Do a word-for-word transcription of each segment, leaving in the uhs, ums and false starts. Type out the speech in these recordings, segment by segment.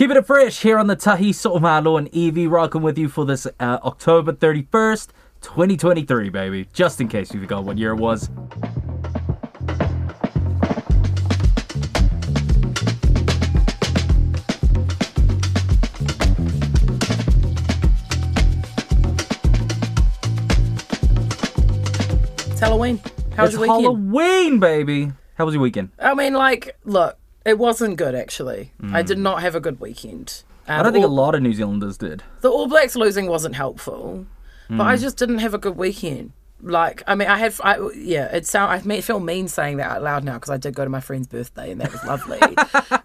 Keeping it fresh here on the Tahi, So'omalo and Evie, rocking with you for this uh, October thirty-first, twenty twenty-three, baby. Just in case you forgot what year it was. It's Halloween. How was your weekend? Halloween, baby. How was your weekend? I mean, like, look, it wasn't good, actually. Mm. I did not have a good weekend. Um, I don't think all, a lot of New Zealanders did. The All Blacks losing wasn't helpful, mm. but I just didn't have a good weekend. Like, I mean, I had, I, yeah, it sound, I may feel mean saying that out loud now because I did go to my friend's birthday and that was lovely.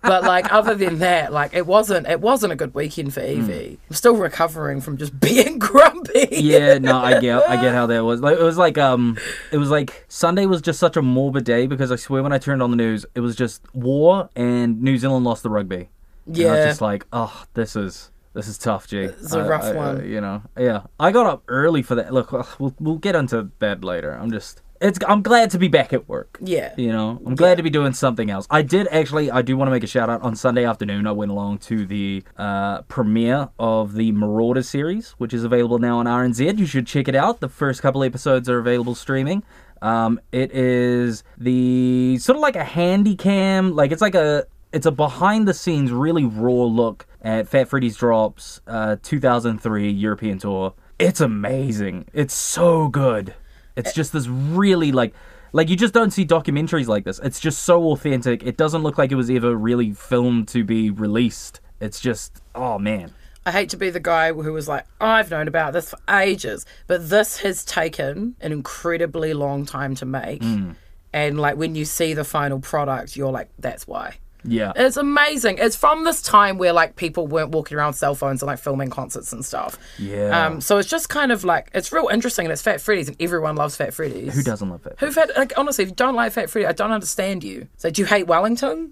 But, like, other than that, like, it wasn't, it wasn't a good weekend for Evie. Mm. I'm still recovering from just being grumpy. Yeah, no, I get, I get how that was. Like, it was like, um, it was like Sunday was just such a morbid day because I swear when I turned on the news, it was just war and New Zealand lost the rugby. Yeah. And I was just like, oh, this is... This is tough, G. It's a rough I, I, one. I, you know, yeah. I got up early for that. Look, we'll we'll get into that later. I'm just, it's. I'm glad to be back at work. Yeah. You know, I'm glad yeah. to be doing something else. I did actually, I do want to make a shout out. On Sunday afternoon, I went along to the uh, premiere of the Marauder series, which is available now on R N Z. You should check it out. The first couple episodes are available streaming. Um, it is the, sort of like a handy cam, like it's like a, it's a behind the scenes, really raw look at Fat Freddy's Drop's uh, two thousand three European tour. It's amazing. It's so good. It's just this really like, like you just don't see documentaries like this. It's just so authentic. It doesn't look like it was ever really filmed to be released. It's just, oh man. I hate to be the guy who was like, oh, I've known about this for ages, but this has taken an incredibly long time to make. Mm. And like when you see the final product, you're like, that's why. Yeah. It's amazing. It's from this time where, like, people weren't walking around with cell phones and, like, filming concerts and stuff. Yeah. Um. So it's just kind of, like, it's real interesting, and it's Fat Freddy's, and everyone loves Fat Freddy's. Who doesn't love Fat Freddy's? Who've had, like, honestly, if you don't like Fat Freddy, I don't understand you. So do you hate Wellington?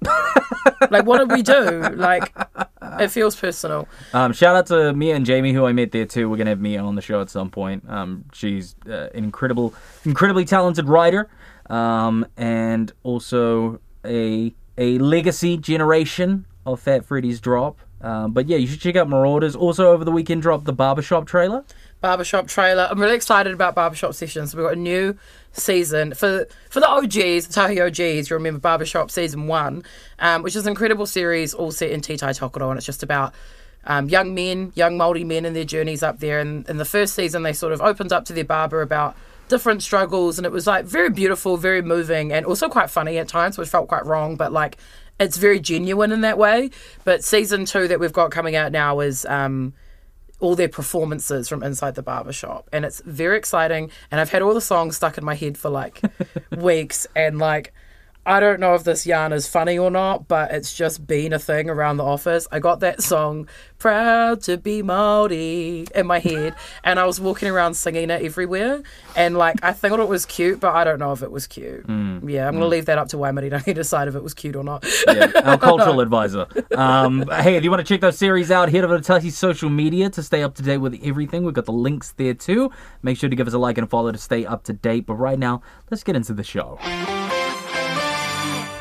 Like, what did we do? Like, it feels personal. Um. Shout out to Mia and Jamie, who I met there, too. We're going to have Mia on the show at some point. Um. She's uh, an incredible, incredibly talented writer, um, and also a... a legacy generation of Fat Freddy's Drop. Um, but yeah, you should check out Marauders. Also, over the weekend, dropped the Barbershop trailer. Barbershop trailer. I'm really excited about Barbershop Sessions. We've got a new season. For for the O Gs, the Tahi O Gs, you remember Barbershop Season one, um, which is an incredible series all set in Te Tai Tokerau, and it's just about um, young men, young Māori men and their journeys up there. And in the first season, they sort of opened up to their barber about different struggles, and it was like very beautiful, very moving, and also quite funny at times, which felt quite wrong, but like it's very genuine in that way. But season two that we've got coming out now is um all their performances from inside the barbershop, and it's very exciting, and I've had all the songs stuck in my head for like weeks, and like I don't know if this yarn is funny or not, but it's just been a thing around the office. I got that song, Proud to be Māori, in my head, and I was walking around singing it everywhere, and, like, I thought it was cute, but I don't know if it was cute. Mm. Yeah, I'm mm. going to leave that up to Waimari to decide if it was cute or not. Yeah, our cultural advisor. Um, hey, if you want to check those series out, head over to Tahi's social media to stay up to date with everything. We've got the links there, too. Make sure to give us a like and a follow to stay up to date, but right now, let's get into the show.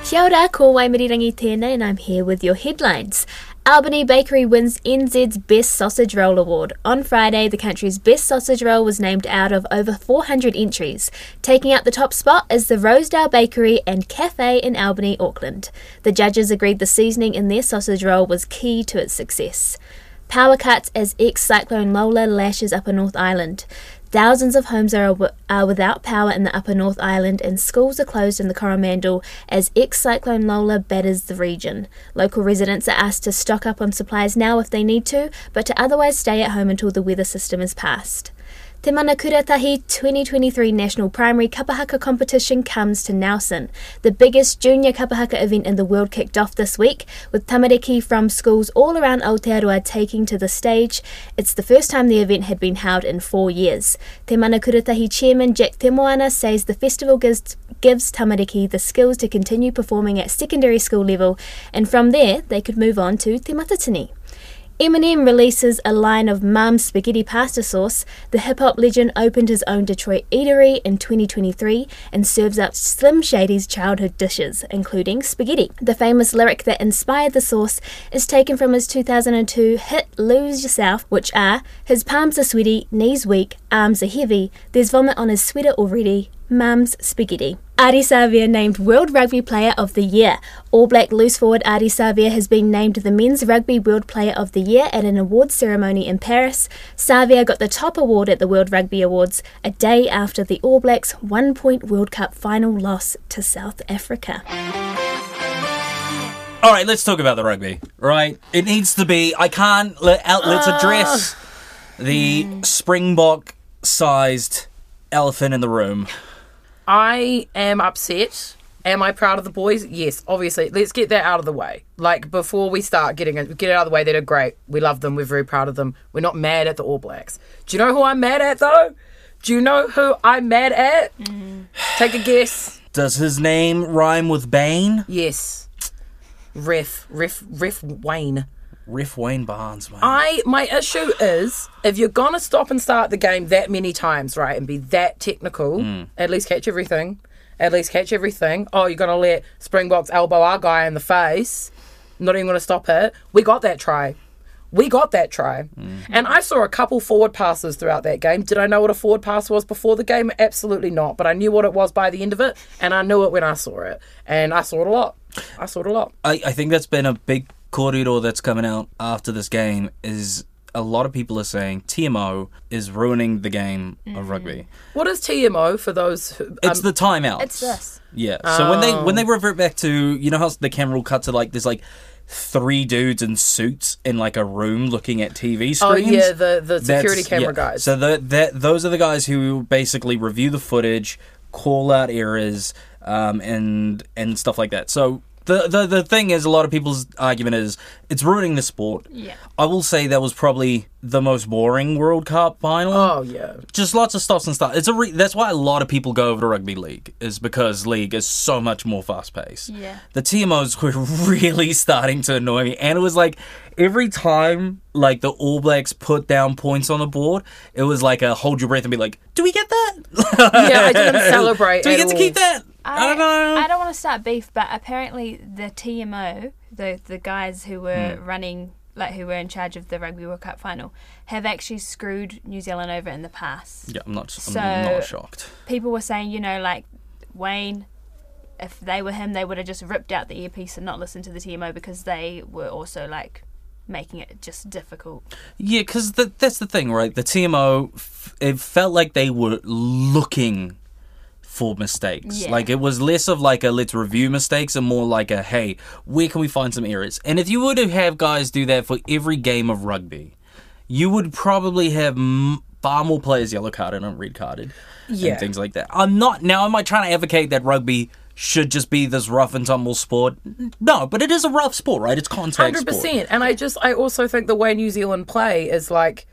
Kia ora, ko Waimirirangi tēnei, and I'm here with your headlines. Albany Bakery wins N Z's Best Sausage Roll Award. On Friday, the country's best sausage roll was named out of over four hundred entries. Taking out the top spot is the Rosedale Bakery and Cafe in Albany, Auckland. The judges agreed the seasoning in their sausage roll was key to its success. Power cuts as ex-Cyclone Lola lashes Upper North Island. Thousands of homes are, are without power in the Upper North Island, and schools are closed in the Coromandel as ex-Cyclone Lola batters the region. Local residents are asked to stock up on supplies now if they need to, but to otherwise stay at home until the weather system is passed. Te Manakura Tahi twenty twenty-three National Primary Kapahaka Competition comes to Nelson. The biggest junior Kapahaka event in the world kicked off this week, with tamariki from schools all around Aotearoa taking to the stage. It's the first time the event had been held in four years. Te Manakura Tahi Chairman Jack Te Moana says the festival gives, gives tamariki the skills to continue performing at secondary school level, and from there they could move on to te matatini. Eminem releases a line of mum spaghetti pasta sauce. The hip-hop legend opened his own Detroit eatery in twenty twenty-three and serves up Slim Shady's childhood dishes, including spaghetti. The famous lyric that inspired the sauce is taken from his two thousand two hit Lose Yourself, which are, his palms are sweaty, knees weak, arms are heavy, there's vomit on his sweater already, mum's spaghetti. Ardie Savea named World Rugby Player of the Year. All Black loose forward Ardie Savea has been named the Men's Rugby World Player of the Year at an awards ceremony in Paris. Savea got the top award at the World Rugby Awards a day after the All Blacks' one-point World Cup final loss to South Africa. All right, let's talk about the rugby, right? It needs to be... I can't... Let, let's address oh. the mm. Springbok-sized elephant in the room. I am upset. Am I proud of the boys? Yes, obviously. Let's get that out of the way. Like, before we start getting it, get it out of the way. They did great. We love them. We're very proud of them. We're not mad at the All Blacks. Do you know who I'm mad at, though? Do you know who I'm mad at? Mm. Take a guess. Does his name rhyme with Bane? Yes. Ref. Ref. Ref Wayne. Ref Wayne Barnes, man. I, my issue is, if you're going to stop and start the game that many times, right, and be that technical, mm. at least catch everything. At least catch everything. Oh, you're going to let Springboks elbow our guy in the face. Not even going to stop it. We got that try. We got that try. Mm. And I saw a couple forward passes throughout that game. Did I know what a forward pass was before the game? Absolutely not. But I knew what it was by the end of it, and I knew it when I saw it. And I saw it a lot. I saw it a lot. I, I think that's been a big... Korero that's coming out after this game is a lot of people are saying T M O is ruining the game mm. of rugby. What is T M O for those who... Um, it's the timeouts. It's this. Yeah. Oh. So when they when they revert back to, you know how the camera will cut to like, there's like three dudes in suits in like a room looking at T V screens. Oh yeah, the, the security that's, camera yeah. guys. So the, that, those are the guys who basically review the footage, call out errors, um, and and stuff like that. So... The, the the thing is, a lot of people's argument is, it's ruining the sport. Yeah. I will say that was probably the most boring World Cup final. Oh, yeah. Just lots of stops and starts. It's a re- That's why a lot of people go over to Rugby League, is because League is so much more fast-paced. Yeah. The T M Os were really starting to annoy me, and it was like... Every time, like, the All Blacks put down points on the board, it was like a hold your breath and be like, do we get that? Yeah, I didn't celebrate. Do we get all. to keep that? I, I don't know. I don't want to start beef, but apparently the T M O, the the guys who were mm. running, like, who were in charge of the Rugby World Cup final, have actually screwed New Zealand over in the past. Yeah, I'm not, so I'm not shocked. People were saying, you know, like, Wayne... If they were him, they would have just ripped out the earpiece and not listened to the T M O because they were also, like... making it just difficult. Yeah, because that's the thing, right? The T M O, f- it felt like they were looking for mistakes. Yeah. Like, it was less of like a let's review mistakes and more like a, hey, where can we find some errors? And if you were to have guys do that for every game of rugby, you would probably have m- far more players yellow carded and red carded yeah. and things like that. I'm not, now am I trying to advocate that rugby... should just be this rough and tumble sport. No, but it is a rough sport, right? It's contact one hundred percent. Sport. one hundred percent. And I just, I also think the way New Zealand play is like,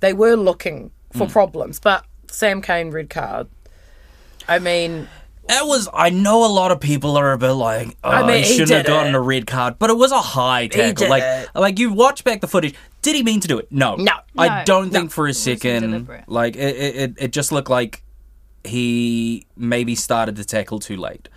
they were looking for mm. problems. But Sam Cane, red card. I mean... It was, I know a lot of people are a bit like, oh, I mean, he shouldn't he have gotten it. a red card. But it was a high tackle. Like, it. like you watch back the footage. Did he mean to do it? No. No. I don't no. think for a second. Like, it, it, it just looked like he maybe started the tackle too late.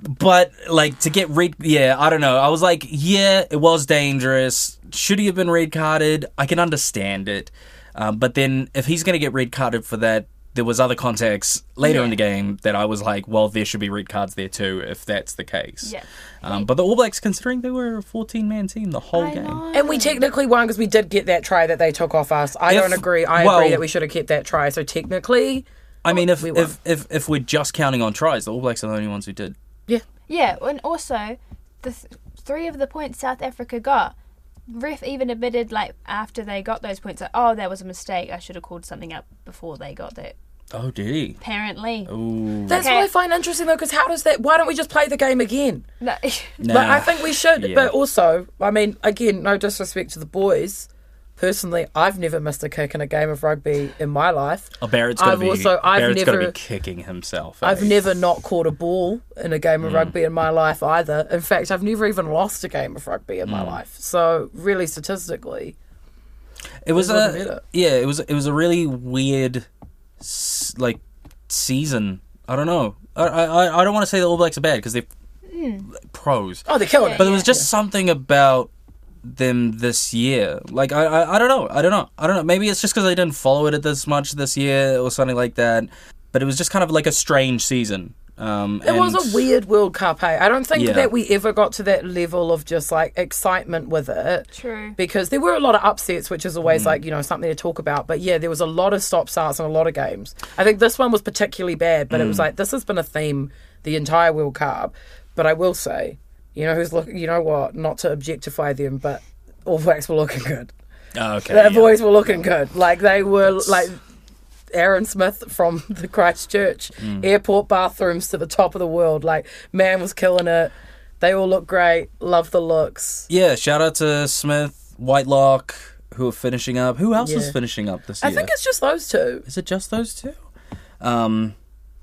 But, like, to get red... Yeah, I don't know. I was like, yeah, it was dangerous. Should he have been red carded? I can understand it. Um, but then, if he's going to get red carded for that, there was other contacts later yeah. in the game that I was like, well, there should be red cards there too, if that's the case. Yeah. Um, but the All Blacks, considering they were a fourteen-man team the whole I game. Know. And we technically won because we did get that try that they took off us. I if, don't agree. I well, agree that we should have kept that try. So, technically... I mean, if, we if, if, if we're just counting on tries, the All Blacks are the only ones who did. Yeah. Yeah, and also, the th- three of the points South Africa got, ref even admitted, like, after they got those points, like, oh, that was a mistake, I should have called something up before they got that. Oh, did he? Apparently. Ooh. That's okay. What I find interesting, though, because how does that... Why don't we just play the game again? No. nah. Like, I think we should, yeah. But also, I mean, again, no disrespect to the boys... Personally, I've never missed a kick in a game of rugby in my life. Oh, Barrett's got to be, also, Barrett's never, got to be kicking himself. Eh? I've never not caught a ball in a game of mm. rugby in my life either. In fact, I've never even lost a game of rugby in mm. my life. So, really, statistically, It was a yeah. It was it was a really weird like season. I don't know. I I, I don't want to say the All Blacks are bad because they're mm. pros. Oh, they're killing it. But yeah, there was just yeah. something about them this year. Like I, I I don't know. I don't know. I don't know. Maybe it's just because I didn't follow it this much this year or something like that. But it was just kind of like a strange season. Um, it and, was a weird World Cup, hey? I don't think yeah. that we ever got to that level of just, like, excitement with it. True. Because there were a lot of upsets, which is always, mm. like, you know, something to talk about. But, yeah, there was a lot of stop-starts and a lot of games. I think this one was particularly bad, but mm. it was like, this has been a theme the entire World Cup. But I will say, you know who's looking, you know what, not to objectify them, but All Blacks were looking good. Oh, okay. Their yeah. boys were looking good. Like, they were, That's... like... Aaron Smith from the Christchurch mm. airport bathrooms to the top of the world. Like, man was killing it. They all look great. Love the looks. Yeah, shout out to Smith, Whitelock, who are finishing up. Who else yeah. is finishing up this year? I think it's just those two. Is it just those two? Um,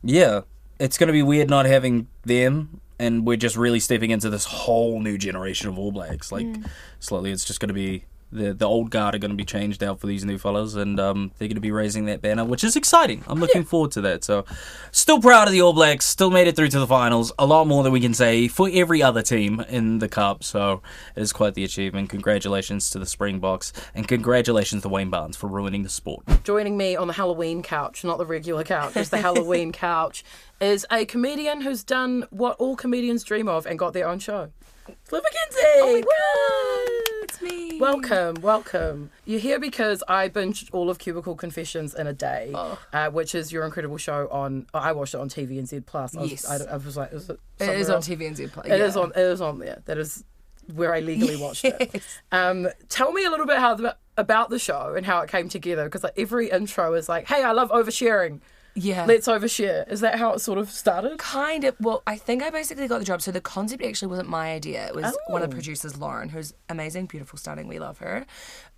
yeah. It's going to be weird not having them, and we're just really stepping into this whole new generation of All Blacks. Like, mm. slowly it's just going to be... The the old guard are going to be changed out for these new fellas, and um, they're going to be raising that banner, which is exciting. I'm looking yeah. forward to that. So, still proud of the All Blacks. Still made it through to the finals. A lot more than we can say for every other team in the Cup. So, it is quite the achievement. Congratulations to the Springboks, and congratulations to Wayne Barnes for ruining the sport. Joining me on the Halloween couch, not the regular couch, it's the Halloween couch, is a comedian who's done what all comedians dream of and got their own show. Liv McKenzie! Oh my Woo! God, it's me. Welcome, welcome. You're here because I binged all of Cubicle Confessions in a day, oh. uh, which is your incredible show on. Oh, I watched it on T V N Z Plus. I was, yes, I, I was like, is it? It is else? On T V N Z Plus. It yeah. is on. It is on there. That is where I legally yes. watched it. Um, tell me a little bit how the, about the show and how it came together, because like every intro is like, "Hey, I love oversharing." Yeah. Let's overshare. Is that how it sort of started? Kind of. Well, I think I basically got the job. So the concept actually wasn't my idea. It was oh. one of the producers, Lauren, who's amazing, beautiful, stunning. We love her.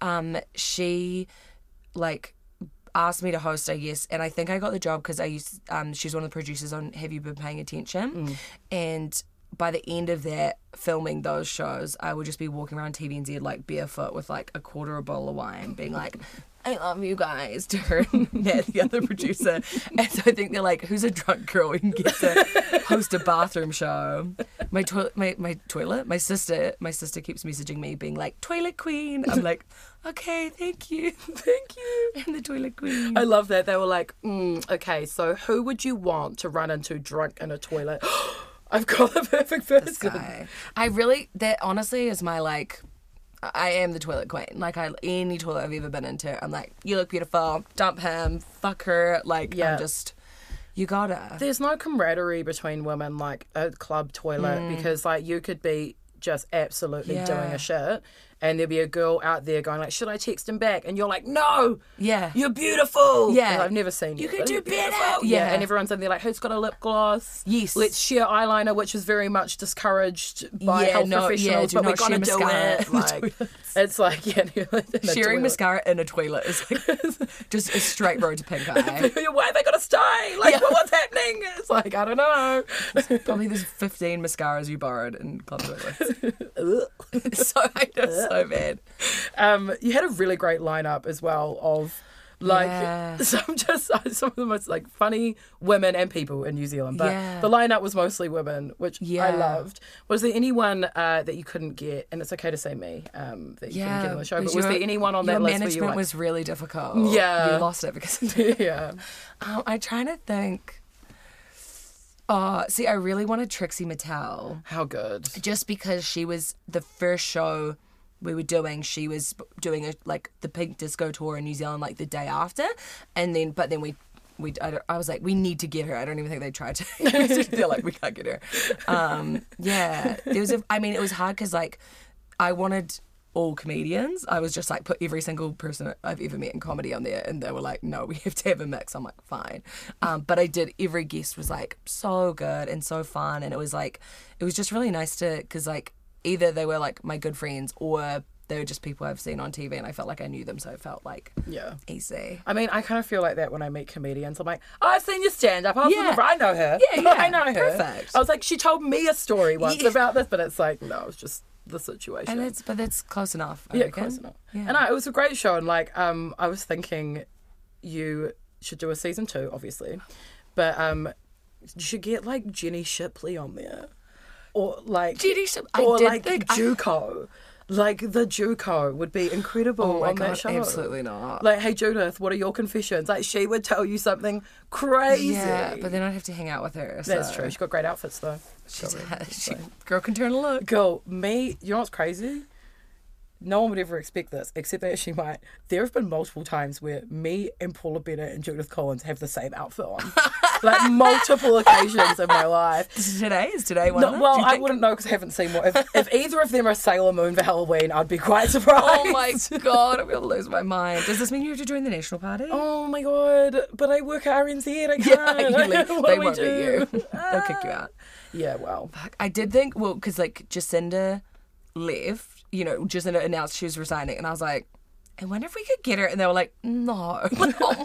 Um, she, like, asked me to host, I guess, and I think I got the job because I used. Um, she's one of the producers on Have You Been Paying Attention? Mm. And by the end of that, filming those shows, I would just be walking around T V N Z like barefoot with like a quarter of a bottle of wine, being like, I love you guys, to her and Matt, the other producer. And so I think they're like, who's a drunk girl who can get to host a bathroom show? My toilet, my, my toilet, my sister, my sister keeps messaging me being like, toilet queen. I'm like, okay, thank you, thank you. And the toilet queen. I love that. They were like, mm, okay, so who would you want to run into drunk in a toilet? I've got the perfect person. This guy. I really, that honestly is my like, I am the toilet queen. Like, I, any toilet I've ever been into, I'm like, you look beautiful, dump him, fuck her. Like, yeah. I'm just, you gotta. There's no camaraderie between women, like, a club toilet, mm. because, like, you could be just absolutely yeah. doing a shit, and there'll be a girl out there going, like, should I text him back? And you're like, no! Yeah. You're beautiful! Yeah. I've never seen you. You can do better! Yeah. yeah. And everyone's in there like, who's got a lip gloss? Yes. Let's share eyeliner, which is very much discouraged by yeah, health no, professionals, yeah, but we're going to do it. Like, it's like, yeah. Sharing mascara in a toilet is like just a straight road to pink eye. Why have they got to stay? Like, yeah. well, what's happening? It's like, I don't know. It's probably there's fifteen mascaras you borrowed in club toilets. So I just... So bad. Um, you had a really great lineup as well of like yeah. some just some of the most like funny women and people in New Zealand. But yeah. the lineup was mostly women, which yeah. I loved. Was there anyone uh, that you couldn't get? And it's okay to say me um, that you yeah. couldn't get on the show. But was your, there anyone on that list? Your management where you like, was really difficult. Yeah, you lost it because of that. yeah. Um, I'm trying to think. Oh, see, I really wanted Trixie Mattel. How good! Just because she was the first show. We were doing, she was doing a, like the Pink Disco tour in New Zealand like the day after, and then but then we, we I, I was like we need to get her. I don't even think they tried to. They're like we can't get her. Um, yeah, there was a, I mean it was hard because like I wanted all comedians. I was just like put every single person I've ever met in comedy on there, and they were like no we have to have a mix. I'm like fine, um, but I did. Every guest was like so good and so fun, and it was like it was just really nice to because like. Either they were, like, my good friends or they were just people I've seen on T V and I felt like I knew them, so it felt, like, yeah. easy. I mean, I kind of feel like that when I meet comedians. I'm like, oh, I've seen your stand-up. I, yeah. I know her. Yeah, yeah. I know her. Perfect. I was like, she told me a story once yeah. about this, but it's like, no, it's just... the situation. And that's, but that's close enough, I yeah, reckon. Close enough. Yeah. And I, it was a great show. And, like, um, I was thinking you should do a season two, obviously. But um, you should get, like, Jenny Shipley on there. Or, like... Jenny Shipley. Or, I did like, think Juco. I... Like, the Juco would be incredible oh my on God, that show. Absolutely not. Like, hey, Judith, what are your confessions? Like, she would tell you something crazy. Yeah, but then I'd have to hang out with her. So. That's true. She's got great outfits, though. She does. She, girl can turn a look. Girl, me, you know what's crazy? No one would ever expect this, except that she might. There have been multiple times where me and Paula Bennett and Judith Collins have the same outfit on. Like, multiple occasions in my life. Today? Is today one no, of Well, I think? Wouldn't know because I haven't seen one. If, if either of them are Sailor Moon for Halloween, I'd be quite surprised. Oh, my God. I'm going to lose my mind. Does this mean you have to join the National Party? Oh, my God. But I work at R N Z. I can't. Yeah, leave, they won't let you. They'll kick you out. Yeah, well. Fuck. I did think, well, because, like, Jacinda left. You know, Jacinda announced she was resigning. And I was like, I wonder if we could get her. And they were like, no, on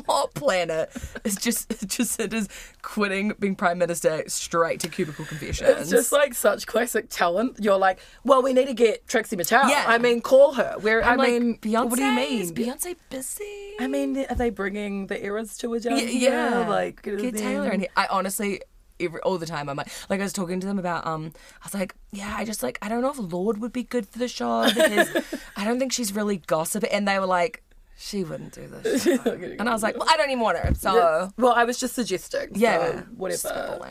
what planet? It's just Jacinda's quitting being Prime Minister straight to Cubicle Confessions. It's just like such classic talent. You're like, well, we need to get Trixie Mattel. Yeah. I mean, call her. We're, I like, mean, Beyonce. What do you mean? Is Beyonce busy? I mean, are they bringing the eras to a jump? Yeah, yeah. yeah. Like, get, get Taylor in here. I honestly... Every, all the time I'm like, like I was talking to them about um I was like yeah I just like I don't know if Lord would be good for the show because I don't think she's really gossip, and they were like, she wouldn't do this show. And I was like, well, I don't even want her, so well I was just suggesting yeah so whatever.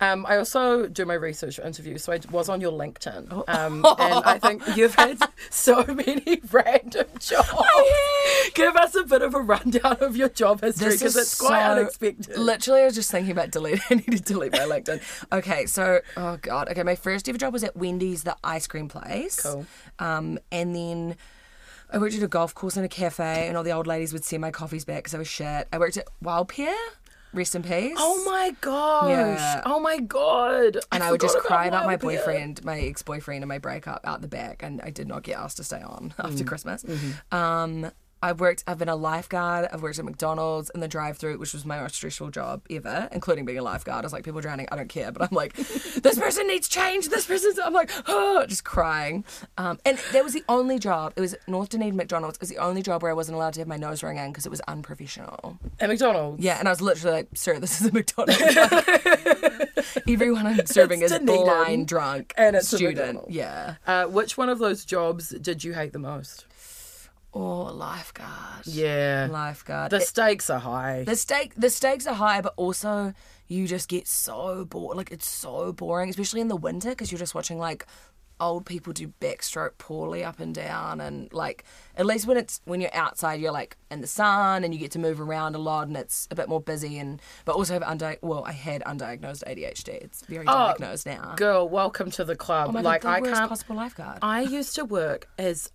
Um, I also do my research for interviews, so I was on your LinkedIn, um, and I think you've had so many random jobs. Give us a bit of a rundown of your job history, because it's quite so unexpected. Literally, I was just thinking about deleting. I need to delete my LinkedIn. Okay, so, oh God. Okay, my first ever job was at Wendy's, the ice cream place. Cool. Um, and then... I worked at a golf course and a cafe, and all the old ladies would send my coffees back because I was shit. I worked at Wild Pear. Rest in peace. Oh my gosh. Yeah. Oh my God. And I, I would just cry about my boyfriend, my ex-boyfriend and my breakup out the back, and I did not get asked to stay on mm. after Christmas. Mm-hmm. Um, I've worked, I've been a lifeguard, I've worked at McDonald's in the drive-thru, which was my most stressful job ever, including being a lifeguard. I was like, people drowning, I don't care, but I'm like, this person needs change, this person's, I'm like, oh, just crying. Um, and that was the only job, it was North Dunedin McDonald's, it was the only job where I wasn't allowed to have my nose ring in because it was unprofessional. At McDonald's? Yeah, and I was literally like, sir, this is a McDonald's. Everyone I'm serving it's is Dunedin, blind, drunk, and it's student. Yeah. Uh, which one of those jobs did you hate the most? Oh, lifeguard. Yeah. Lifeguard. The stakes are high. The stake, the stakes are high, but also you just get so bored. Like, it's so boring, especially in the winter, because you're just watching, like, old people do backstroke poorly up and down. And, like, at least when it's when you're outside, you're, like, in the sun and you get to move around a lot and it's a bit more busy. And But also have undi- well, I had undiagnosed A D H D. It's very oh, diagnosed now. Girl, welcome to the club. Oh, my like, God, the I worst can't, possible lifeguard. I used to work as...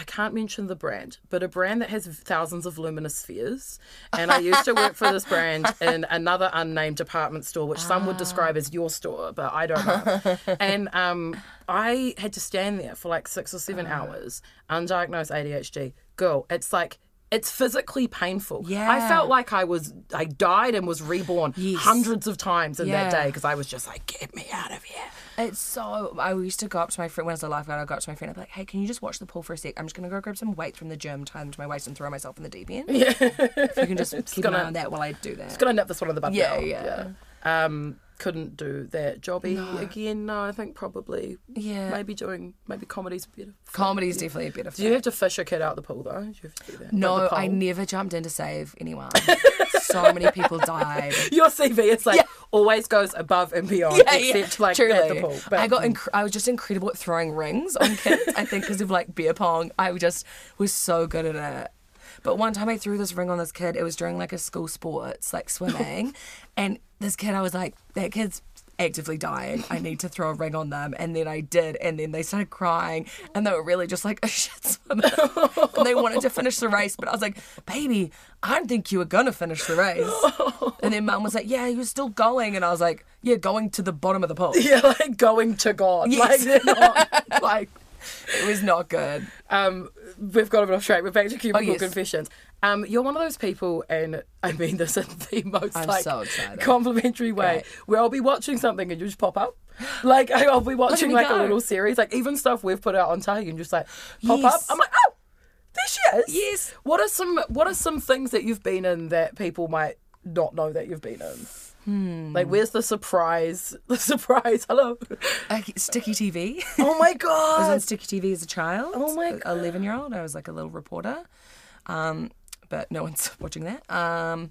I can't mention the brand, but a brand that has thousands of luminous spheres. And I used to work for this brand in another unnamed department store, which ah. some would describe as your store, but I don't know. And um, I had to stand there for like six or seven oh. hours, undiagnosed A D H D. Girl, it's like, it's physically painful. Yeah. I felt like I was, I died and was reborn yes. hundreds of times in yeah. that day because I was just like, get me out of here. It's so... I used to go up to my friend... When I was a lifeguard, I go up to my friend. I'd be like, hey, can you just watch the pool for a sec? I'm just going to go grab some weights from the gym, tie them to my waist and throw myself in the deep end. Yeah. If you can just, just keep gonna, an eye on that while I do that. Just going to nip this one in the bud yeah, now. Yeah, yeah. Um, couldn't do that jobby no. again. No, I think probably... Yeah. Maybe doing... Maybe comedy's better. Comedy's yeah. definitely a better fit. Do you have to fish a kid out the pool, though? Do you have to do that? No, like I never jumped in to save anyone. So many people died. Your C V is like... Yeah. Always goes above and beyond, yeah, except yeah, like truly. At the pool. But, I got, inc- I was just incredible at throwing rings on kids. I think because of like beer pong, I just was so good at it. But one time I threw this ring on this kid. It was during like a school sports, like swimming, and this kid, I was like, that kid's actively dying. I need to throw a ring on them, and then I did, and then they started crying, and they were really just like a shit swimmer, and they wanted to finish the race, but I was like, baby, I didn't think you were gonna finish the race. And then mum was like, yeah, you're still going, and I was like, yeah, going to the bottom of the pool. Yeah, like going to God. Yes. Like, not, like it was not good. Um, we've got a bit off track. We're back to Cubicle oh, yes. Confessions. Um, you're one of those people, and I mean this in the most I'm like so complimentary way, right. where I'll be watching something and you just pop up. Like, I'll be watching like go. a little series, like even stuff we've put out on Tahi and just like pop yes. up. I'm like, oh, there she is. Yes. What are some What are some things that you've been in that people might not know that you've been in? Hmm. Like, where's the surprise? The surprise. Hello. Uh, Sticky T V. Oh my god. I was on Sticky T V as a child. Oh my god. eleven year old. I was like a little reporter. Um, but no one's watching that. Um,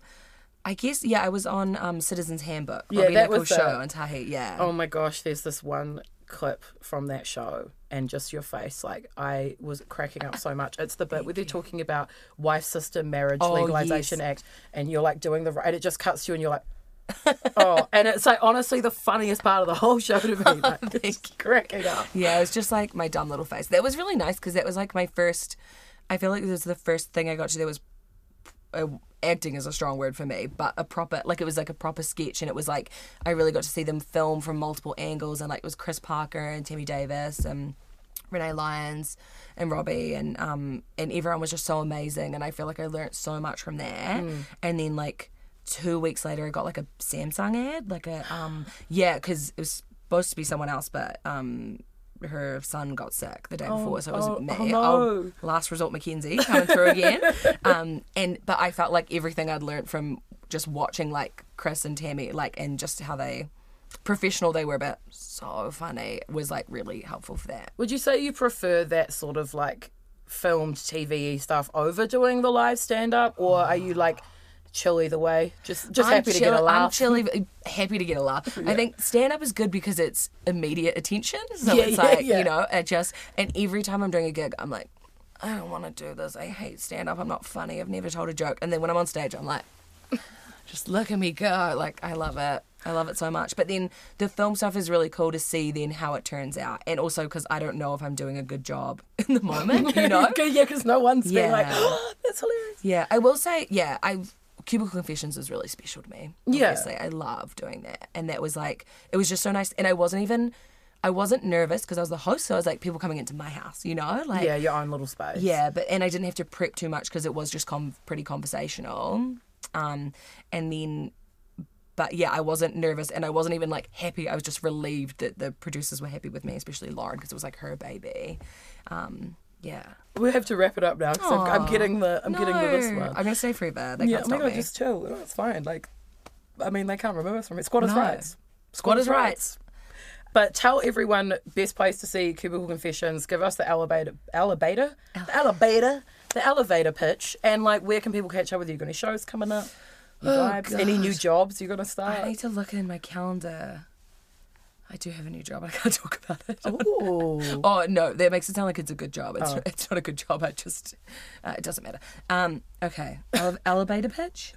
I guess, yeah, I was on um, Citizen's Handbook. Yeah, Robbie that Nichols was the show on Tahi, yeah. Oh my gosh, there's this one clip from that show and just your face, like, I was cracking up so much. It's the bit where they're talking about wife-sister marriage oh, legalisation yes. act and you're, like, doing the right, and it just cuts you and you're like, oh, and it's like honestly the funniest part of the whole show to me. Like, oh, just cracking up. Yeah, it was just like my dumb little face. That was really nice because that was like my first. I feel like it was the first thing I got to do was uh, acting is a strong word for me, but a proper like it was like a proper sketch, and it was like I really got to see them film from multiple angles, and like it was Chris Parker and Tammy Davis and Renee Lyons and Robbie and um and everyone was just so amazing, and I feel like I learned so much from that, mm. and then like. Two weeks later, I got like a Samsung ad, like a um, yeah, because it was supposed to be someone else, but um, her son got sick the day oh, before, so it wasn't oh, me. Oh, no. oh, last resort, McKenzie coming through again. Um, and but I felt like everything I'd learned from just watching like Chris and Tammy, like and just how they professional they were, but so funny was like really helpful for that. Would you say you prefer that sort of like filmed T V stuff over doing the live stand up, or are you like? Chill either way. Just just I'm happy chill, to get a laugh. I'm chilly, happy to get a laugh. Yeah. I think stand-up is good because it's immediate attention. So yeah, it's yeah, like, yeah. you know, it just... And every time I'm doing a gig, I'm like, I don't want to do this. I hate stand-up. I'm not funny. I've never told a joke. And then when I'm on stage, I'm like, just look at me go. Like, I love it. I love it so much. But then the film stuff is really cool to see then how it turns out. And also because I don't know if I'm doing a good job in the moment, you know? Yeah, because no one's yeah. been like, oh, that's hilarious. Yeah, I will say, yeah, I've... Cubicle Confessions is really special to me. Obviously. Yeah. I love doing that. And that was like, it was just so nice. And I wasn't even, I wasn't nervous because I was the host. So I was like, people coming into my house, you know? Like, yeah, your own little space. Yeah, but, and I didn't have to prep too much because it was just com- pretty conversational. Um, and then, but yeah, I wasn't nervous and I wasn't even like happy. I was just relieved that the producers were happy with me, especially Lauren, because it was like her baby. Um, Yeah. We have to wrap it up now because I'm, I'm getting the I'm no. getting the this one. I'm gonna stay forever. They yeah, can't stop me. Just chill. No, it's fine. Like, I mean, they can't remove us from it. Squatters' no. rights. Squatters', Squatters rights. rights. But tell everyone best place to see Cubicle Confessions. Give us the elevator, elevator, oh. the elevator, the elevator pitch, and like, where can people catch up with you? Got any shows coming up? Oh, any new jobs you're gonna start? I need to look in my calendar. I do have a new job. I can't talk about it. Oh, oh no, that makes it sound like it's a good job. It's, oh. it's not a good job. I just, uh, it doesn't matter. Um, okay, elevator pitch.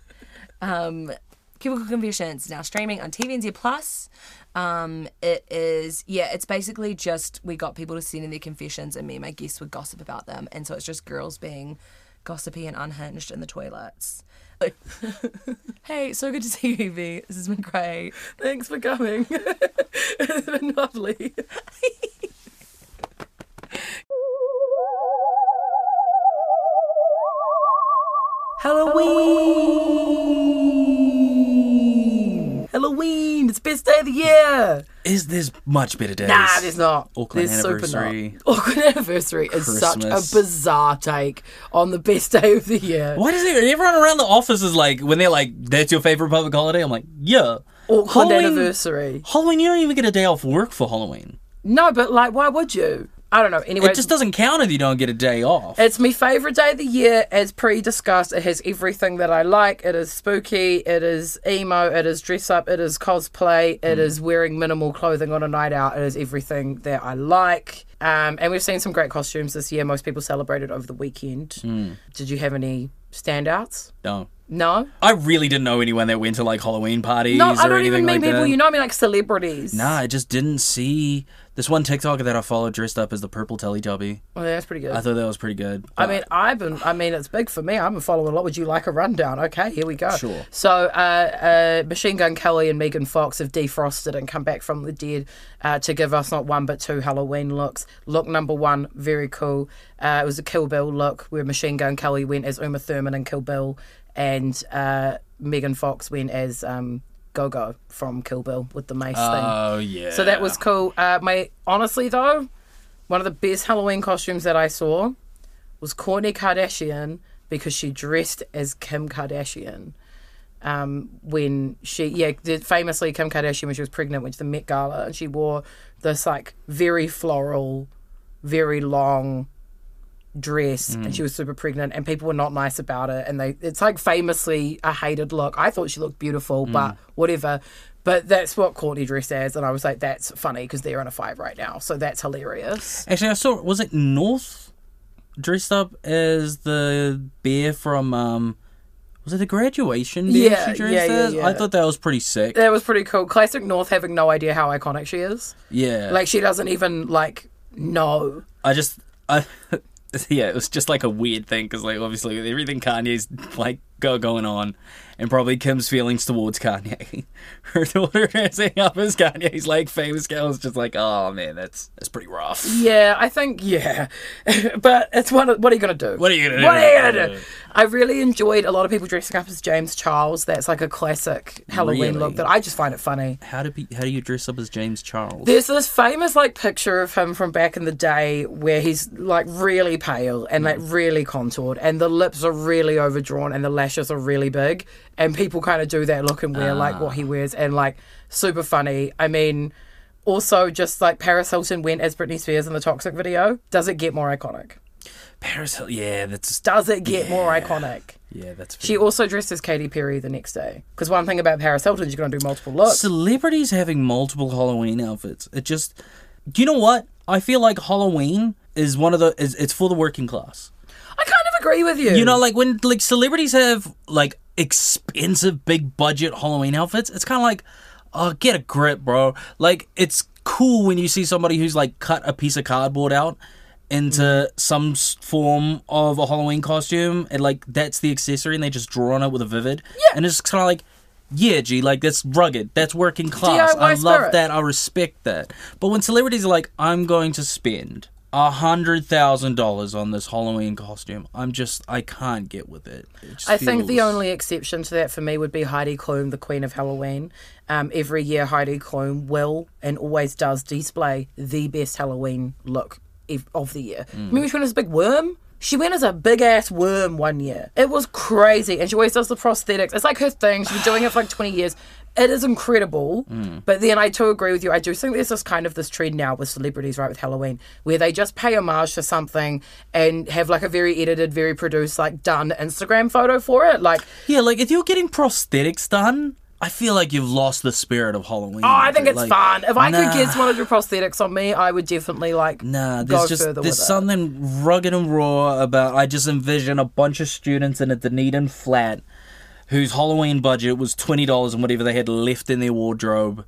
Um, Cubicle Confessions now streaming on T V N Z Plus. Um, it is yeah. It's basically just we got people to send in their confessions, and me and my guests would gossip about them, and so it's just girls being gossipy and unhinged in the toilets. Like, hey, so good to see you, Evie. This has been great. Thanks for coming. It's been lovely. Halloween. Halloween. It's best day of the year. Is there's much better days? Nah, there's not. Auckland there's anniversary. Super not. Auckland anniversary Christmas. Is such a bizarre take on the best day of the year. Why does it, everyone around the office is like when they're like, "That's your favorite public holiday"? I'm like, yeah. Auckland Halloween, anniversary. Halloween. You don't even get a day off work for Halloween. No, but like, why would you? I don't know. Anyway, it just doesn't count if you don't get a day off. It's my favourite day of the year. As pre-discussed, it has everything that I like. It is spooky. It is emo. It is dress up. It is cosplay. It mm. is wearing minimal clothing on a night out. It is everything that I like. Um, and we've seen some great costumes this year. Most people celebrated over the weekend. Mm. Did you have any standouts? No. No? I really didn't know anyone that went to, like, Halloween parties no, or anything like that. No, I don't even mean like people, that. You know, I mean, like, celebrities. Nah, I just didn't see... This one TikToker that I followed dressed up as the purple Teletubby. Oh, yeah, that's pretty good. I thought that was pretty good. But... I mean, I've been, I mean, it's big for me. I've been following a lot. Would you like a rundown? Okay, here we go. Sure. So, uh, uh, Machine Gun Kelly and Megan Fox have defrosted and come back from the dead uh, to give us not one but two Halloween looks. Look number one, very cool. Uh, it was a Kill Bill look where Machine Gun Kelly went as Uma Thurman in Kill Bill, and uh, Megan Fox went as um, Gogo from Kill Bill with the mace oh, thing. Oh, yeah. So that was cool. Uh, my honestly, though, one of the best Halloween costumes that I saw was Kourtney Kardashian, because she dressed as Kim Kardashian. Um, when she, yeah, famously Kim Kardashian, when she was pregnant, went to the Met Gala, and she wore this, like, very floral, very long dress, mm. and she was super pregnant, and people were not nice about it, and they it's like famously a hated look. I thought she looked beautiful, mm. but whatever. But that's what Kourtney dressed as, and I was like, that's funny, because they're in a fight right now, so that's hilarious. Actually, I saw, was it North dressed up as the bear from um was it the graduation bear yeah, she dressed yeah, yeah, as? Yeah. I thought that was pretty sick. That was pretty cool. Classic North having no idea how iconic she is. Yeah, like she doesn't even like know. I just I. Yeah, it was just like a weird thing, because like obviously with everything Kanye's like go going on, and probably Kim's feelings towards Kanye, her daughter dressing up as Kanye's like famous girl is just like, oh man, that's that's pretty rough. Yeah, I think yeah, but it's what what are you gonna do? What are you gonna do? What are you gonna do? I really enjoyed a lot of people dressing up as James Charles. That's like a classic Halloween really? look that I just find it funny. How do be, how do you dress up as James Charles? There's this famous like picture of him from back in the day where he's like really pale and like really contoured, and the lips are really overdrawn and the lashes are really big, and people kind of do that look and wear ah. like what he wears, and like super funny. I mean, also just like Paris Hilton went as Britney Spears in the Toxic video. Does it get more iconic? Paris Hilton, yeah, that's... Does it get yeah. more iconic? Yeah, that's... She cool. also dressed as Katy Perry the next day. Because one thing about Paris Hilton is you're going to do multiple looks. Celebrities having multiple Halloween outfits. It just... Do you know what? I feel like Halloween is one of the... Is, it's for the working class. I kind of agree with you. You know, like, when like celebrities have, like, expensive, big-budget Halloween outfits, it's kind of like, oh, get a grip, bro. Like, it's cool when you see somebody who's, like, cut a piece of cardboard out into mm. some form of a Halloween costume, and like that's the accessory, and they just draw on it with a vivid, yeah. and it's kind of like, yeah, G, like that's rugged, that's working class. D I Y I love spirit. That, I respect that. But when celebrities are like, I'm going to spend a hundred thousand dollars on this Halloween costume, I'm just, I can't get with it. it I feels... think the only exception to that for me would be Heidi Klum, the Queen of Halloween. Um, every year, Heidi Klum will and always does display the best Halloween look of the year. Mm. Remember she went as a big worm? She went as a big ass worm one year. It was crazy. And she always does the prosthetics. It's like her thing. She's been doing it for like twenty years. It is incredible. Mm. But then I too agree with you. I do think there's this kind of this trend now with celebrities, right, with Halloween, where they just pay homage to something and have like a very edited, very produced, like done Instagram photo for it. Like, yeah, like if you're getting prosthetics done, I feel like you've lost the spirit of Halloween. Oh, I think it's like, fun. If I nah. could get someone to do prosthetics on me, I would definitely like nah, there's go just, further there's with something it. Rugged and raw about. I just envision a bunch of students in a Dunedin flat whose Halloween budget was twenty dollars and whatever they had left in their wardrobe.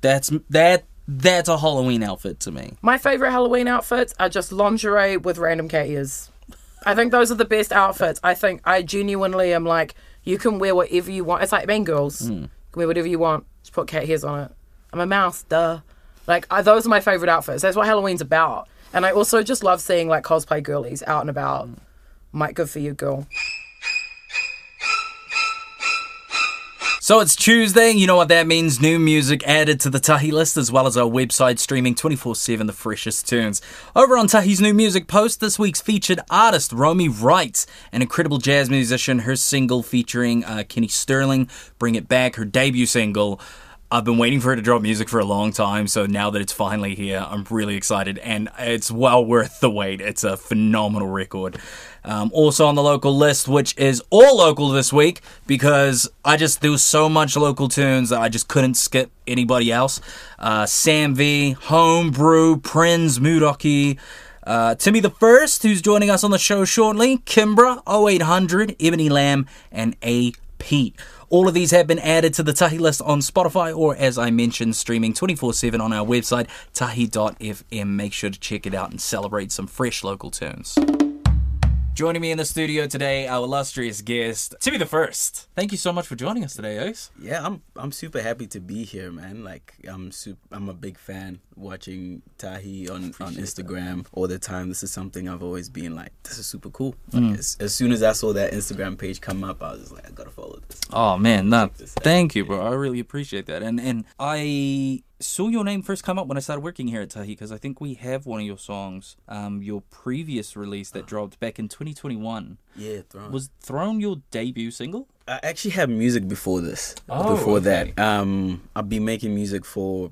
That's that. That's a Halloween outfit to me. My favourite Halloween outfits are just lingerie with random cat ears. I think those are the best outfits. I think I genuinely am like, you can wear whatever you want. It's like Mean Girls. Mm. You can wear whatever you want. Just put cat hairs on it. I'm a mouse, duh. Like, I, those are my favourite outfits. That's what Halloween's about. And I also just love seeing, like, cosplay girlies out and about. Mm. Mike, good for you, girl. So it's Tuesday, you know what that means. New music added to the Tahi list, as well as our website streaming twenty-four seven the freshest tunes. Over on Tahi's new music post, this week's featured artist, Romy Wright, an incredible jazz musician. Her single featuring uh, Kenny Stirling, Bring It Back, her debut single. I've been waiting for her to drop music for a long time, so now that it's finally here, I'm really excited, and it's well worth the wait. It's a phenomenal record. Um, also on the local list, which is all local this week, because I just, there was so much local tunes that I just couldn't skip anybody else. Uh, Sam V, Homebrew, Prinz, Muroki, Uh, Timmy the First, who's joining us on the show shortly, Kimbra, oh eight hundred, Ebony Lamb, and A P. All of these have been added to the Tahi list on Spotify, or as I mentioned, streaming twenty-four seven on our website, tahi dot f m. Make sure to check it out and celebrate some fresh local tunes. Joining me in the studio today, our illustrious guest, Timmy the First. Thank you so much for joining us today, Ace. Yeah, I'm I'm super happy to be here, man. Like, I'm super, I'm a big fan, watching Tahi on, on Instagram that. all the time. This is something I've always been like, this is super cool. Like, mm. as, as soon as I saw that Instagram page come up, I was just like, I gotta follow of this. Oh man, no, thank you, bro. I really appreciate that. And and I saw your name first come up when I started working here at Tahi, because I think we have one of your songs, um, your previous release that dropped back in twenty twenty-one. Yeah, Throne. Was Throne your debut single? I actually had music before this. Oh, before okay. that, um, I've been making music for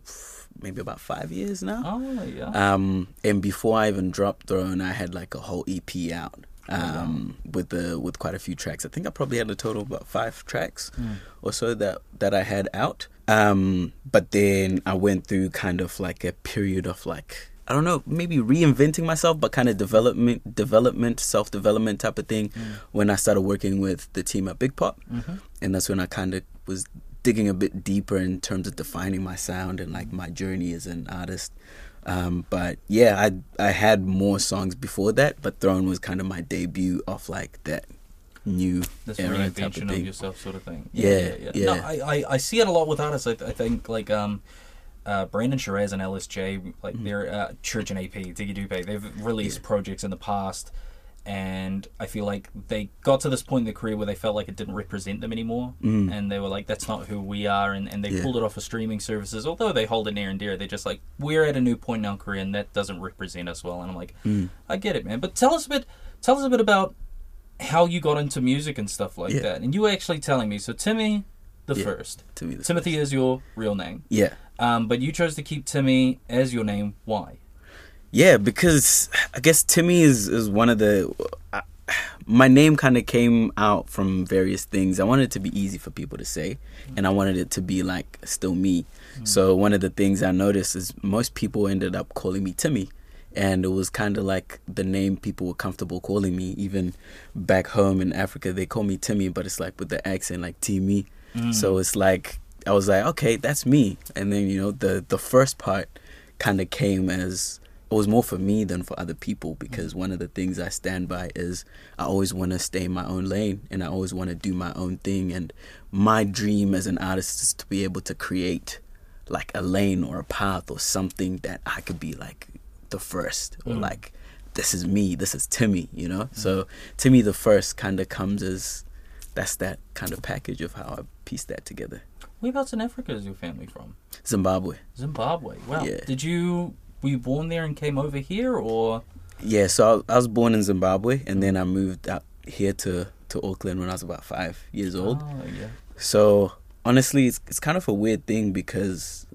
maybe about five years now. Oh yeah. Um, and before I even dropped Throne, I had like a whole E P out. Um, oh, wow. with the with quite a few tracks. I think I probably had a total of about five tracks mm. or so that, that I had out. Um, but then I went through kind of like a period of like, I don't know, maybe reinventing myself, but kind of development, development, self-development type of thing mm. when I started working with the team at Big Pop. Mm-hmm. And that's when I kind of was digging a bit deeper in terms of defining my sound and like my journey as an artist. Um, but yeah, I I had more songs before that, but Throne was kind of my debut of like that new this era type of thing. Of yourself sort of thing. Yeah, yeah. yeah, yeah. yeah. No, I, I, I see it a lot with artists. I, I think like um, uh, Brandon Shiraz and L S J, like mm-hmm. their uh, Church and A P, Diggy Dupe, they've released yeah. projects in the past, and I feel like they got to this point in their career where they felt like it didn't represent them anymore, mm. and they were like, that's not who we are, and, and they yeah. pulled it off of streaming services, although they hold it near and dear. They're just like, we're at a new point in our career, and that doesn't represent us well, and I'm like, mm. I get it, man. But tell us a bit, tell us a bit about how you got into music and stuff like yeah. that, and you were actually telling me, so Timmy the yeah, First, Timmy the Timothy first. Is your real name, yeah. Um, but you chose to keep Timmy as your name, why? Yeah, because I guess Timmy is, is one of the... Uh, my name kind of came out from various things. I wanted it to be easy for people to say, and I wanted it to be, like, still me. Mm. So one of the things I noticed is most people ended up calling me Timmy, and it was kind of like the name people were comfortable calling me. Even back home in Africa, they call me Timmy, but it's, like, with the accent, like, Timmy. Mm. So it's like, I was like, okay, that's me. And then, you know, the, the first part kind of came as... It was more for me than for other people, because one of the things I stand by is I always want to stay in my own lane, and I always want to do my own thing. And my dream as an artist is to be able to create like a lane or a path or something that I could be like the first or mm. like, this is me, this is Timmy, you know? Mm. So Timmy the First kind of comes as that's that kind of package of how I piece that together. Whereabouts in Africa is your family from? Zimbabwe. Zimbabwe. Wow. Yeah. Did you... Were you born there and came over here, or...? Yeah, so I, I was born in Zimbabwe, and then I moved out here to, to Auckland when I was about five years old. Oh, yeah. So, honestly, it's it's kind of a weird thing, because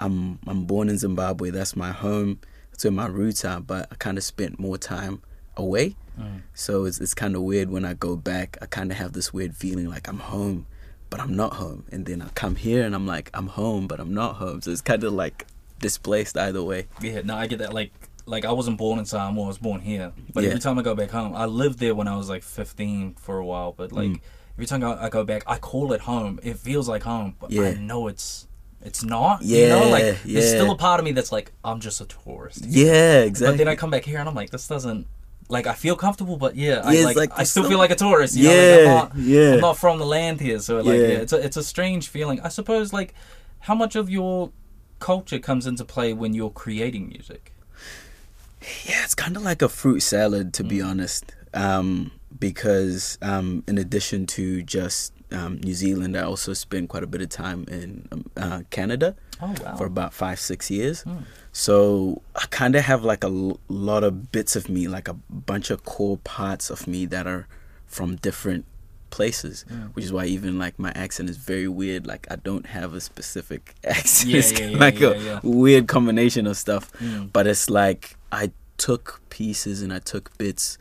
I'm I'm born in Zimbabwe. That's my home. That's where my roots are, but I kind of spent more time away. Mm. So it's it's kind of weird when I go back. I kind of have this weird feeling like I'm home, but I'm not home. And then I come here, and I'm like, I'm home, but I'm not home. So it's kind of like... displaced either way. Yeah, no, I get that. Like, like I wasn't born in Samoa, I was born here. But yeah. every time I go back home, I lived there when I was like fifteen for a while. But like mm. every time I go back, I call it home. It feels like home, but yeah. I know it's it's not. Yeah, you know, like yeah. there's still a part of me that's like, I'm just a tourist. Yeah, exactly. But then I come back here and I'm like, this doesn't. Like, I feel comfortable, but yeah, yeah I, like, like I still feel like a tourist. You yeah, know? Like, I'm not, yeah. I'm not from the land here, so like, yeah. yeah, it's a it's a strange feeling. I suppose like, how much of your culture comes into play when you're creating music? Yeah, it's kind of like a fruit salad, to mm. be honest, um, because um, in addition to just um, New Zealand, I also spent quite a bit of time in uh, Canada oh, wow. for about five, six years. Mm. So I kind of have like a l- lot of bits of me, like a bunch of core parts of me that are from different places, yeah. which is why even like my accent is very weird. Like I don't have a specific accent. Yeah, it's yeah, yeah, like yeah, a yeah. weird combination of stuff. Mm. But it's like I took pieces and I took bits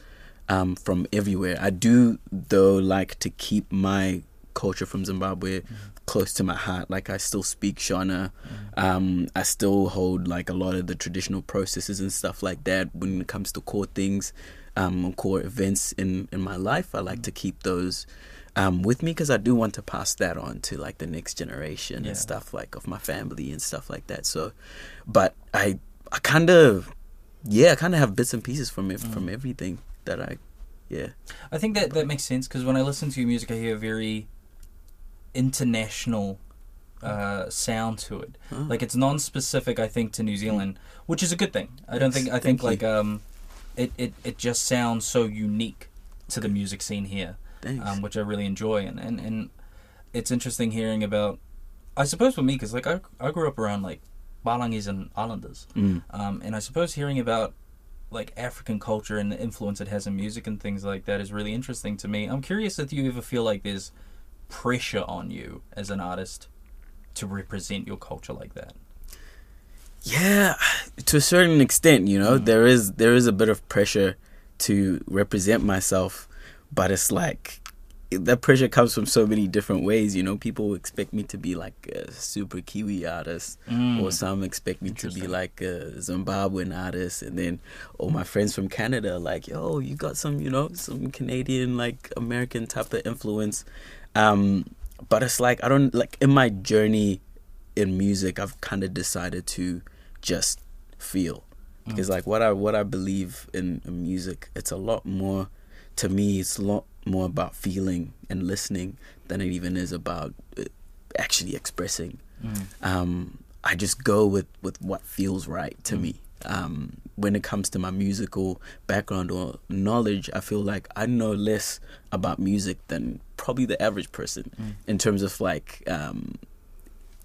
um, from everywhere. I do though like to keep my culture from Zimbabwe mm. close to my heart. Like I still speak Shona. Mm. Um, I still hold like a lot of the traditional processes and stuff like that when it comes to core things. Um, core events in, in my life. I like to keep those um, with me because I do want to pass that on to like the next generation yeah. and stuff like of my family and stuff like that. So, but I I kind of yeah I kind of have bits and pieces from it, mm. from everything that I yeah. I think that that makes sense because when I listen to your music, I hear a very international uh, sound to it. Oh. Like it's non-specific, I think, to New Zealand, which is a good thing. I don't think I think Thank like. Um, It, it, it just sounds so unique to the music scene here, um, which I really enjoy. And, and, and it's interesting hearing about, I suppose for me, because like I, I grew up around like Balangis and Islanders, mm. um, and I suppose hearing about like African culture and the influence it has in music and things like that is really interesting to me. I'm curious if you ever feel like there's pressure on you as an artist to represent your culture like that. Yeah, to a certain extent, you know, mm. there is there is a bit of pressure to represent myself, but it's like that pressure comes from so many different ways, you know. People expect me to be like a super Kiwi artist, mm. or some expect me to be like a Zimbabwean artist, and then all my friends from Canada are like, yo, you got some, you know, some Canadian, like American type of influence. Um, but it's like, I don't, like in my journey in music, I've kind of decided to just feel, because mm. like what I, what I believe in music, it's a lot more, to me, it's a lot more about feeling and listening than it even is about actually expressing. Mm. Um, I just go with, with what feels right to mm. me. Um, when it comes to my musical background or knowledge, I feel like I know less about music than probably the average person mm. in terms of like, um,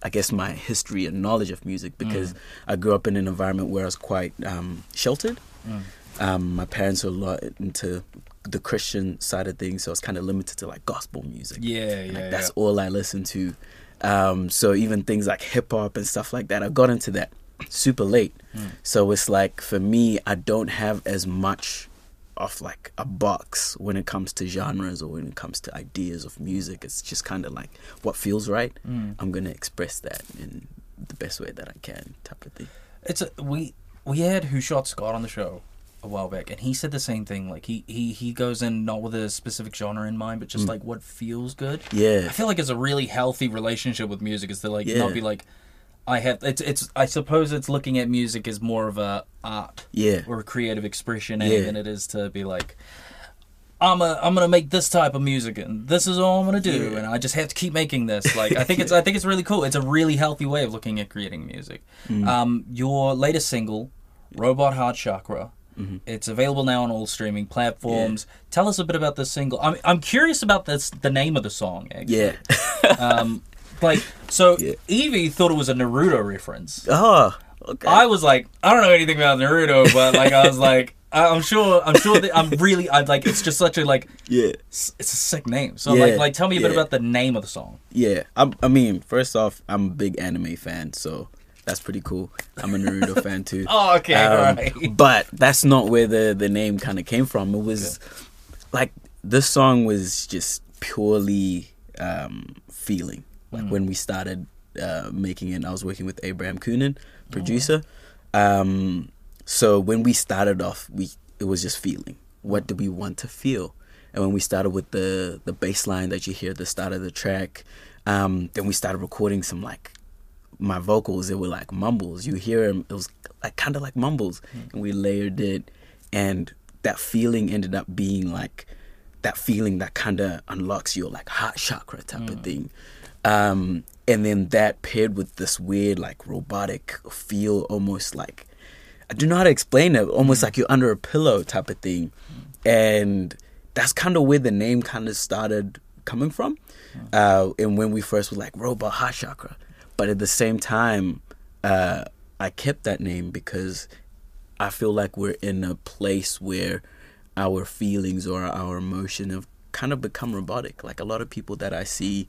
I guess my history and knowledge of music, because mm. I grew up in an environment where I was quite um, sheltered. Mm. Um, my parents were a lot into the Christian side of things, so I was kind of limited to like gospel music. Yeah, yeah. Like, that's yeah. all I listened to. Um, so even things like hip hop and stuff like that, I got into that super late. Mm. So it's like for me, I don't have as much of like a box when it comes to genres or when it comes to ideas of music. It's just kind of like what feels right. Mm. I'm gonna express that in the best way that I can, type of thing. It's a, we we had Who Shot Scott on the show a while back, and he said the same thing. Like he he he goes in not with a specific genre in mind, but just mm. like what feels good. Yeah, I feel like it's a really healthy relationship with music, is to like yeah. not be like I have. It's it's. I suppose it's looking at music as more of a art, yeah, or a creative expression, yeah. than it is to be like, I'm a I'm gonna make this type of music, and this is all I'm gonna do, yeah. and I just have to keep making this. Like I think it's I think it's really cool. It's a really healthy way of looking at creating music. Mm. Um, your latest single, Robot Heart Chakra. Mm-hmm. It's available now on all streaming platforms. Yeah. Tell us a bit about this single. I'm I'm curious about this, the name of the song, actually. Yeah. um, like, so yeah. Evie thought it was a Naruto reference. Oh, okay. I was like, I don't know anything about Naruto, but like, I was like, I'm sure, I'm sure that I'm really, I'm like, it's just such a like, yeah, it's, it's a sick name. So yeah. like, like, tell me a yeah. bit about the name of the song. Yeah. I, I mean, first off, I'm a big anime fan, so. That's pretty cool. I'm a Naruto fan too. Oh, okay, um, right. But that's not where the, the name kind of came from. It was yeah. like this song was just purely um, feeling. Like mm. when we started uh, making it, I was working with Abraham Coonan, producer. Oh. Um, so when we started off, we it was just feeling. What do we want to feel? And when we started with the, the bass line that you hear at the start of the track, um, then we started recording some like, my vocals, they were like mumbles. You hear them, it was like kind of like mumbles. Mm. And we layered it, and that feeling ended up being like that feeling that kind of unlocks your like heart chakra type mm. of thing. Um, and then that paired with this weird like robotic feel, almost like, I don't know how to explain it, almost mm. like you're under a pillow type of thing. Mm. And that's kind of where the name kind of started coming from. Mm. Uh, and when we first were like Robot Heart Chakra. But at the same time, uh, I kept that name because I feel like we're in a place where our feelings or our emotion have kind of become robotic. Like a lot of people that I see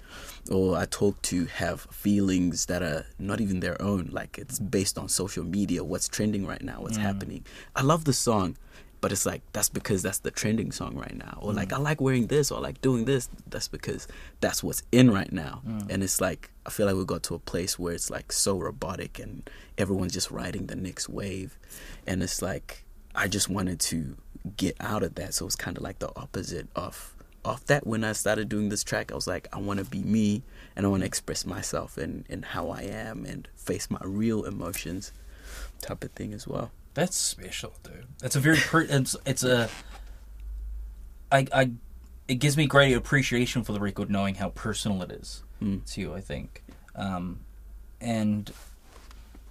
or I talk to have feelings that are not even their own. Like it's based on social media, what's trending right now, what's mm. happening. I love the song, but it's like, that's because that's the trending song right now. Or mm. like, I like wearing this or like doing this. That's because that's what's in right now. Mm. And it's like, I feel like we got to a place where it's like so robotic and everyone's just riding the next wave. And it's like, I just wanted to get out of that. So it's kind of like the opposite of, of that. When I started doing this track, I was like, I want to be me and I want to express myself and, and how I am and face my real emotions type of thing as well. That's special, dude. That's a very... Pre- it's, it's a... I, I, it gives me great appreciation for the record, knowing how personal it is mm. to you, I think. Um, and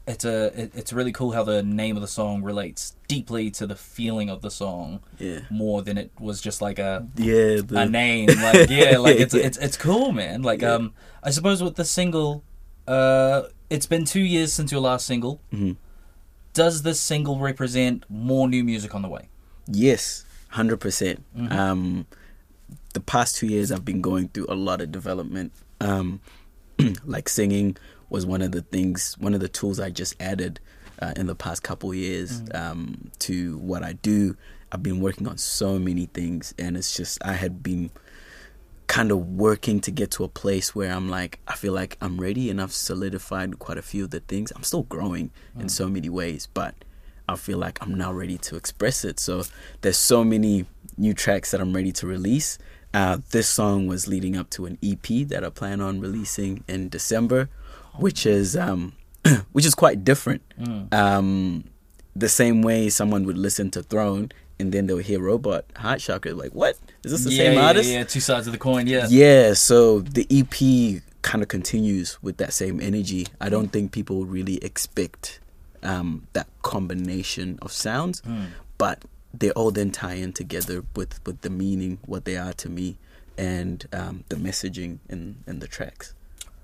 it's a it, it's really cool how the name of the song relates deeply to the feeling of the song, yeah, more than it was just like a yeah the... a name, like yeah like it's, yeah. it's it's it's cool, man. Like yeah. um I suppose with the single, uh it's been two years since your last single. Mm-hmm. Does this single represent more new music on the way? Yes, one hundred percent. Mm-hmm. Um, the past two years I've been going through a lot of development. Um, like singing was one of the things, one of the tools I just added uh, in the past couple of years mm-hmm. um, to what I do. I've been working on so many things, and it's just I had been kind of working to get to a place where I'm like, I feel like I'm ready and I've solidified quite a few of the things. I'm still growing mm-hmm. in so many ways, but I feel like I'm now ready to express it. So there's so many new tracks that I'm ready to release. Uh, this song was leading up to an E P that I plan on releasing in December, which is um, which is quite different. Mm. Um, the same way someone would listen to Throne and then they'll hear Robot Heart Chakra, like, what? Is this the yeah, same yeah, artist? Yeah, yeah, two sides of the coin, yeah. Yeah, so the E P kind of continues with that same energy. I don't think people really expect um, that combination of sounds, mm. but they all then tie in together with, with the meaning, what they are to me, and um, the messaging in, in the tracks.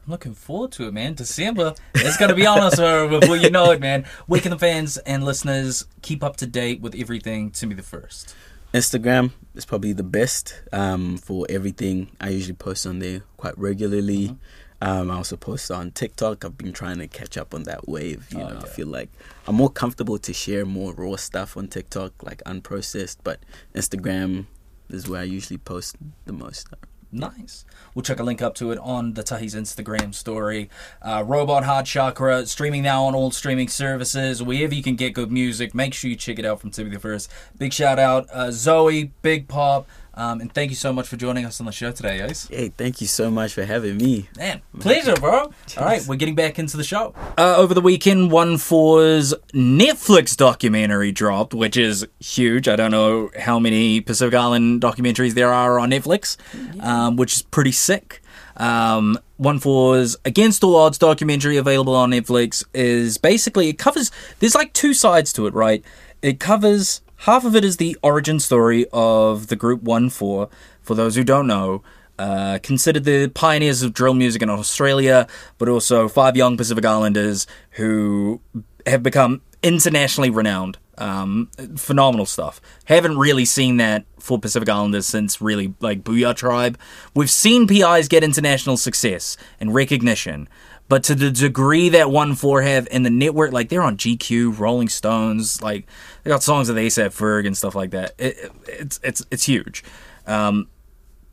I'm looking forward to it, man. December, it's going to be on us before you know it, man. Where can the fans and listeners keep up to date with everything Timmy the First? Instagram is probably the best um, for everything. I usually post on there quite regularly. Mm-hmm. Um, I also post on TikTok. I've been trying to catch up on that wave. You oh, know, yeah. I feel like I'm more comfortable to share more raw stuff on TikTok, like unprocessed. But Instagram is where I usually post the most. Nice. We'll check a link up to it on the Tahi's Instagram story. Uh, Robot Heart Chakra, streaming now on all streaming services. Wherever you can get good music, make sure you check it out from Timmy the First. Big shout out, uh, Zoe, Big Pop. Um, and thank you so much for joining us on the show today, guys. Hey, thank you so much for having me. Man, pleasure, bro. Cheers. All right, we're getting back into the show. Uh, over the weekend, one four's Netflix documentary dropped, which is huge. I don't know how many Pacific Island documentaries there are on Netflix, yeah. um, which is pretty sick. Um, one four's Against All Odds documentary available on Netflix is basically, it covers, there's like two sides to it, right? It covers... Half of it is the origin story of the group one four, for those who don't know, uh, considered the pioneers of drill music in Australia, but also five young Pacific Islanders who have become internationally renowned. Um, phenomenal stuff. Haven't really seen that for Pacific Islanders since really, like, Booyah Tribe. We've seen P Is get international success and recognition, but to the degree that one four have in the network, like, they're on G Q, Rolling Stones, like, they got songs with A$AP Ferg and stuff like that. It, it, it's it's it's huge. Um,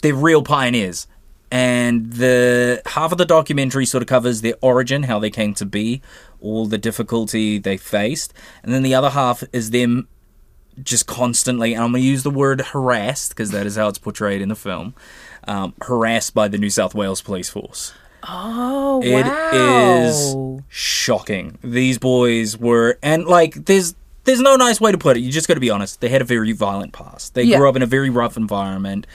they're real pioneers. And the half of the documentary sort of covers their origin, how they came to be, all the difficulty they faced. And then the other half is them just constantly, and I'm going to use the word harassed, because that is how it's portrayed in the film, um, harassed by the New South Wales police force. Oh, it wow. is shocking. These boys were, and like, there's there's no nice way to put it. You just got to be honest. They had a very violent past. They yeah. grew up in a very rough environment.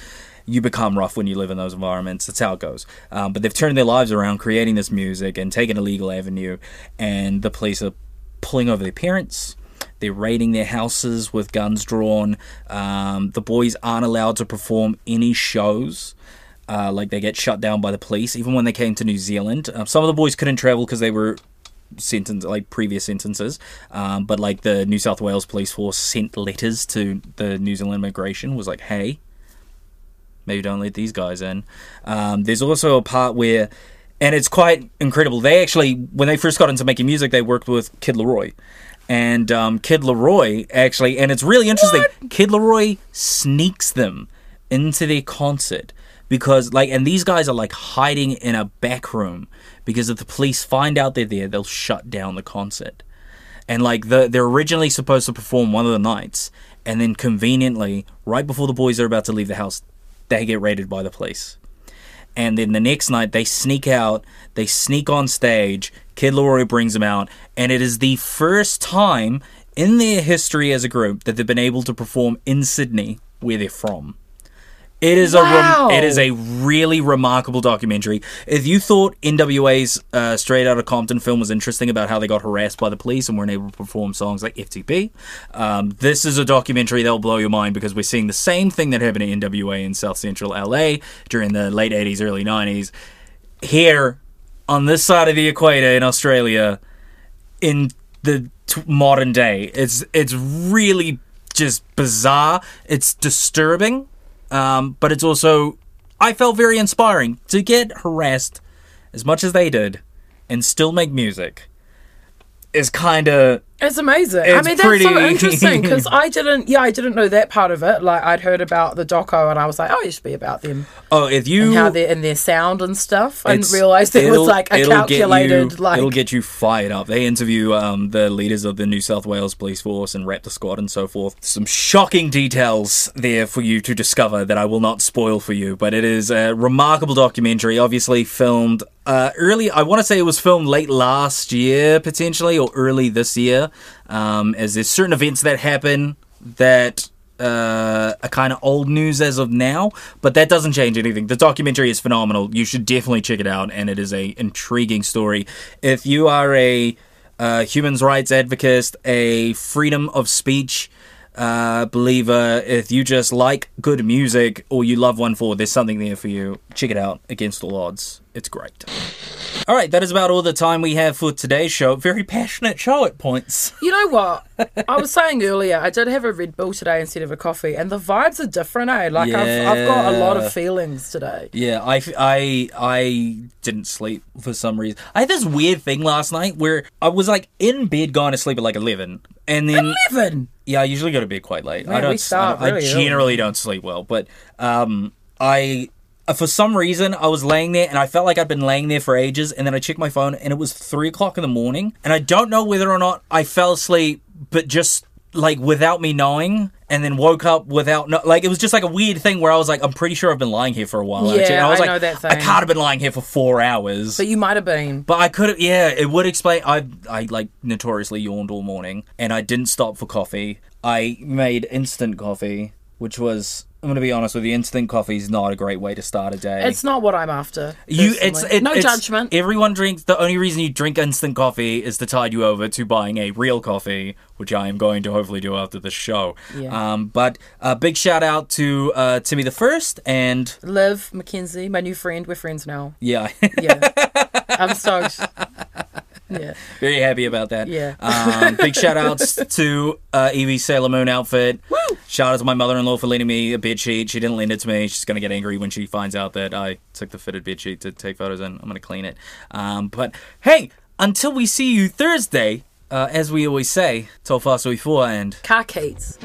You become rough when you live in those environments. That's how it goes. Um, but they've turned their lives around, creating this music and taking a legal avenue. And the police are pulling over their parents. They're raiding their houses with guns drawn. Um, the boys aren't allowed to perform any shows. Uh, like, they get shut down by the police, even when they came to New Zealand. Um, some of the boys couldn't travel because they were sentenced, like, previous sentences. Um, but, like, the New South Wales police force sent letters to the New Zealand immigration, was like, hey, maybe don't let these guys in. Um, there's also a part where, and it's quite incredible, they actually, when they first got into making music, they worked with Kid Laroi. And um, Kid Laroi, actually, and it's really interesting, what? Kid Laroi sneaks them into their concert. Because, like, and these guys are, like, hiding in a back room because if the police find out they're there, they'll shut down the concert. And, like, the, they're originally supposed to perform one of the nights, and then conveniently, right before the boys are about to leave the house, they get raided by the police. And then the next night, they sneak out, they sneak on stage, Kid Laroi brings them out, and it is the first time in their history as a group that they've been able to perform in Sydney, where they're from. It is wow. a rem- it is a really remarkable documentary. If you thought N W A's uh, Straight Outta Compton film was interesting about how they got harassed by the police and weren't able to perform songs like F T P, um, this is a documentary that will blow your mind because we're seeing the same thing that happened in N W A in South Central L A during the late eighties, early nineties. Here, on this side of the equator in Australia, in the t- modern day, it's it's really just bizarre. It's disturbing. Um, but it's also, I felt very inspiring to get harassed as much as they did and still make music is kind of... It's amazing. It's I mean, that's pretty... so interesting because I didn't, yeah, I didn't know that part of it. Like, I'd heard about the doco and I was like, oh, it should be about them. Oh, if you... And how they're in their sound and stuff. I didn't realise there was like a calculated... You, like it'll get you fired up. They interview um, the leaders of the New South Wales Police Force and Raptor Squad and so forth. Some shocking details there for you to discover that I will not spoil for you, but it is a remarkable documentary, obviously filmed uh, early... I want to say it was filmed late last year, potentially, or early this year. Um, as there's certain events that happen that uh, are kind of old news as of now, but that doesn't change anything. The documentary is phenomenal. You should definitely check it out, and it is a intriguing story. If you are a uh, human rights advocate, a freedom of speech uh, believer, if you just like good music or you love one for, there's something there for you. Check it out, Against All Odds. It's great. All right, that is about all the time we have for today's show. Very passionate show at points. You know what? I was saying earlier, I did have a Red Bull today instead of a coffee, and the vibes are different, eh? Like, yeah. I've, I've got a lot of feelings today. Yeah, I, I, I didn't sleep for some reason. I had this weird thing last night where I was, like, in bed going to sleep at, like, eleven. And then eleven? Yeah, I usually go to bed quite late. Man, I don't. We start I, don't really I generally early. Don't sleep well, but um, I... For some reason, I was laying there, and I felt like I'd been laying there for ages, and then I checked my phone, and it was three o'clock in the morning, and I don't know whether or not I fell asleep, but just, like, without me knowing, and then woke up without... No- like, it was just, like, a weird thing where I was like, I'm pretty sure I've been lying here for a while. Yeah, and I, was I like, know that thing. I can't have been lying here for four hours. But you might have been. But I could have... Yeah, it would explain... I, I, like, notoriously yawned all morning, and I didn't stop for coffee. I made instant coffee, which was... I'm going to be honest with you, instant coffee is not a great way to start a day. It's not what I'm after. You, it's, it, no it's, judgment. Everyone drinks... The only reason you drink instant coffee is to tide you over to buying a real coffee, which I am going to hopefully do after the show. Yeah. Um, but a uh, big shout out to uh, Timmy the First and... Liv McKenzie, my new friend. We're friends now. Yeah. Yeah. I'm stoked. Yeah. Very happy about that. Yeah. Um, big shout outs to uh, Evie's Sailor Moon outfit. Woo! Shout out to my mother-in-law for lending me a bedsheet. She didn't lend it to me. She's going to get angry when she finds out that I took the fitted bedsheet to take photos in. I'm going to clean it. Um, but hey, until we see you Thursday, uh, as we always say, tō whāsui fua and... Ka keats.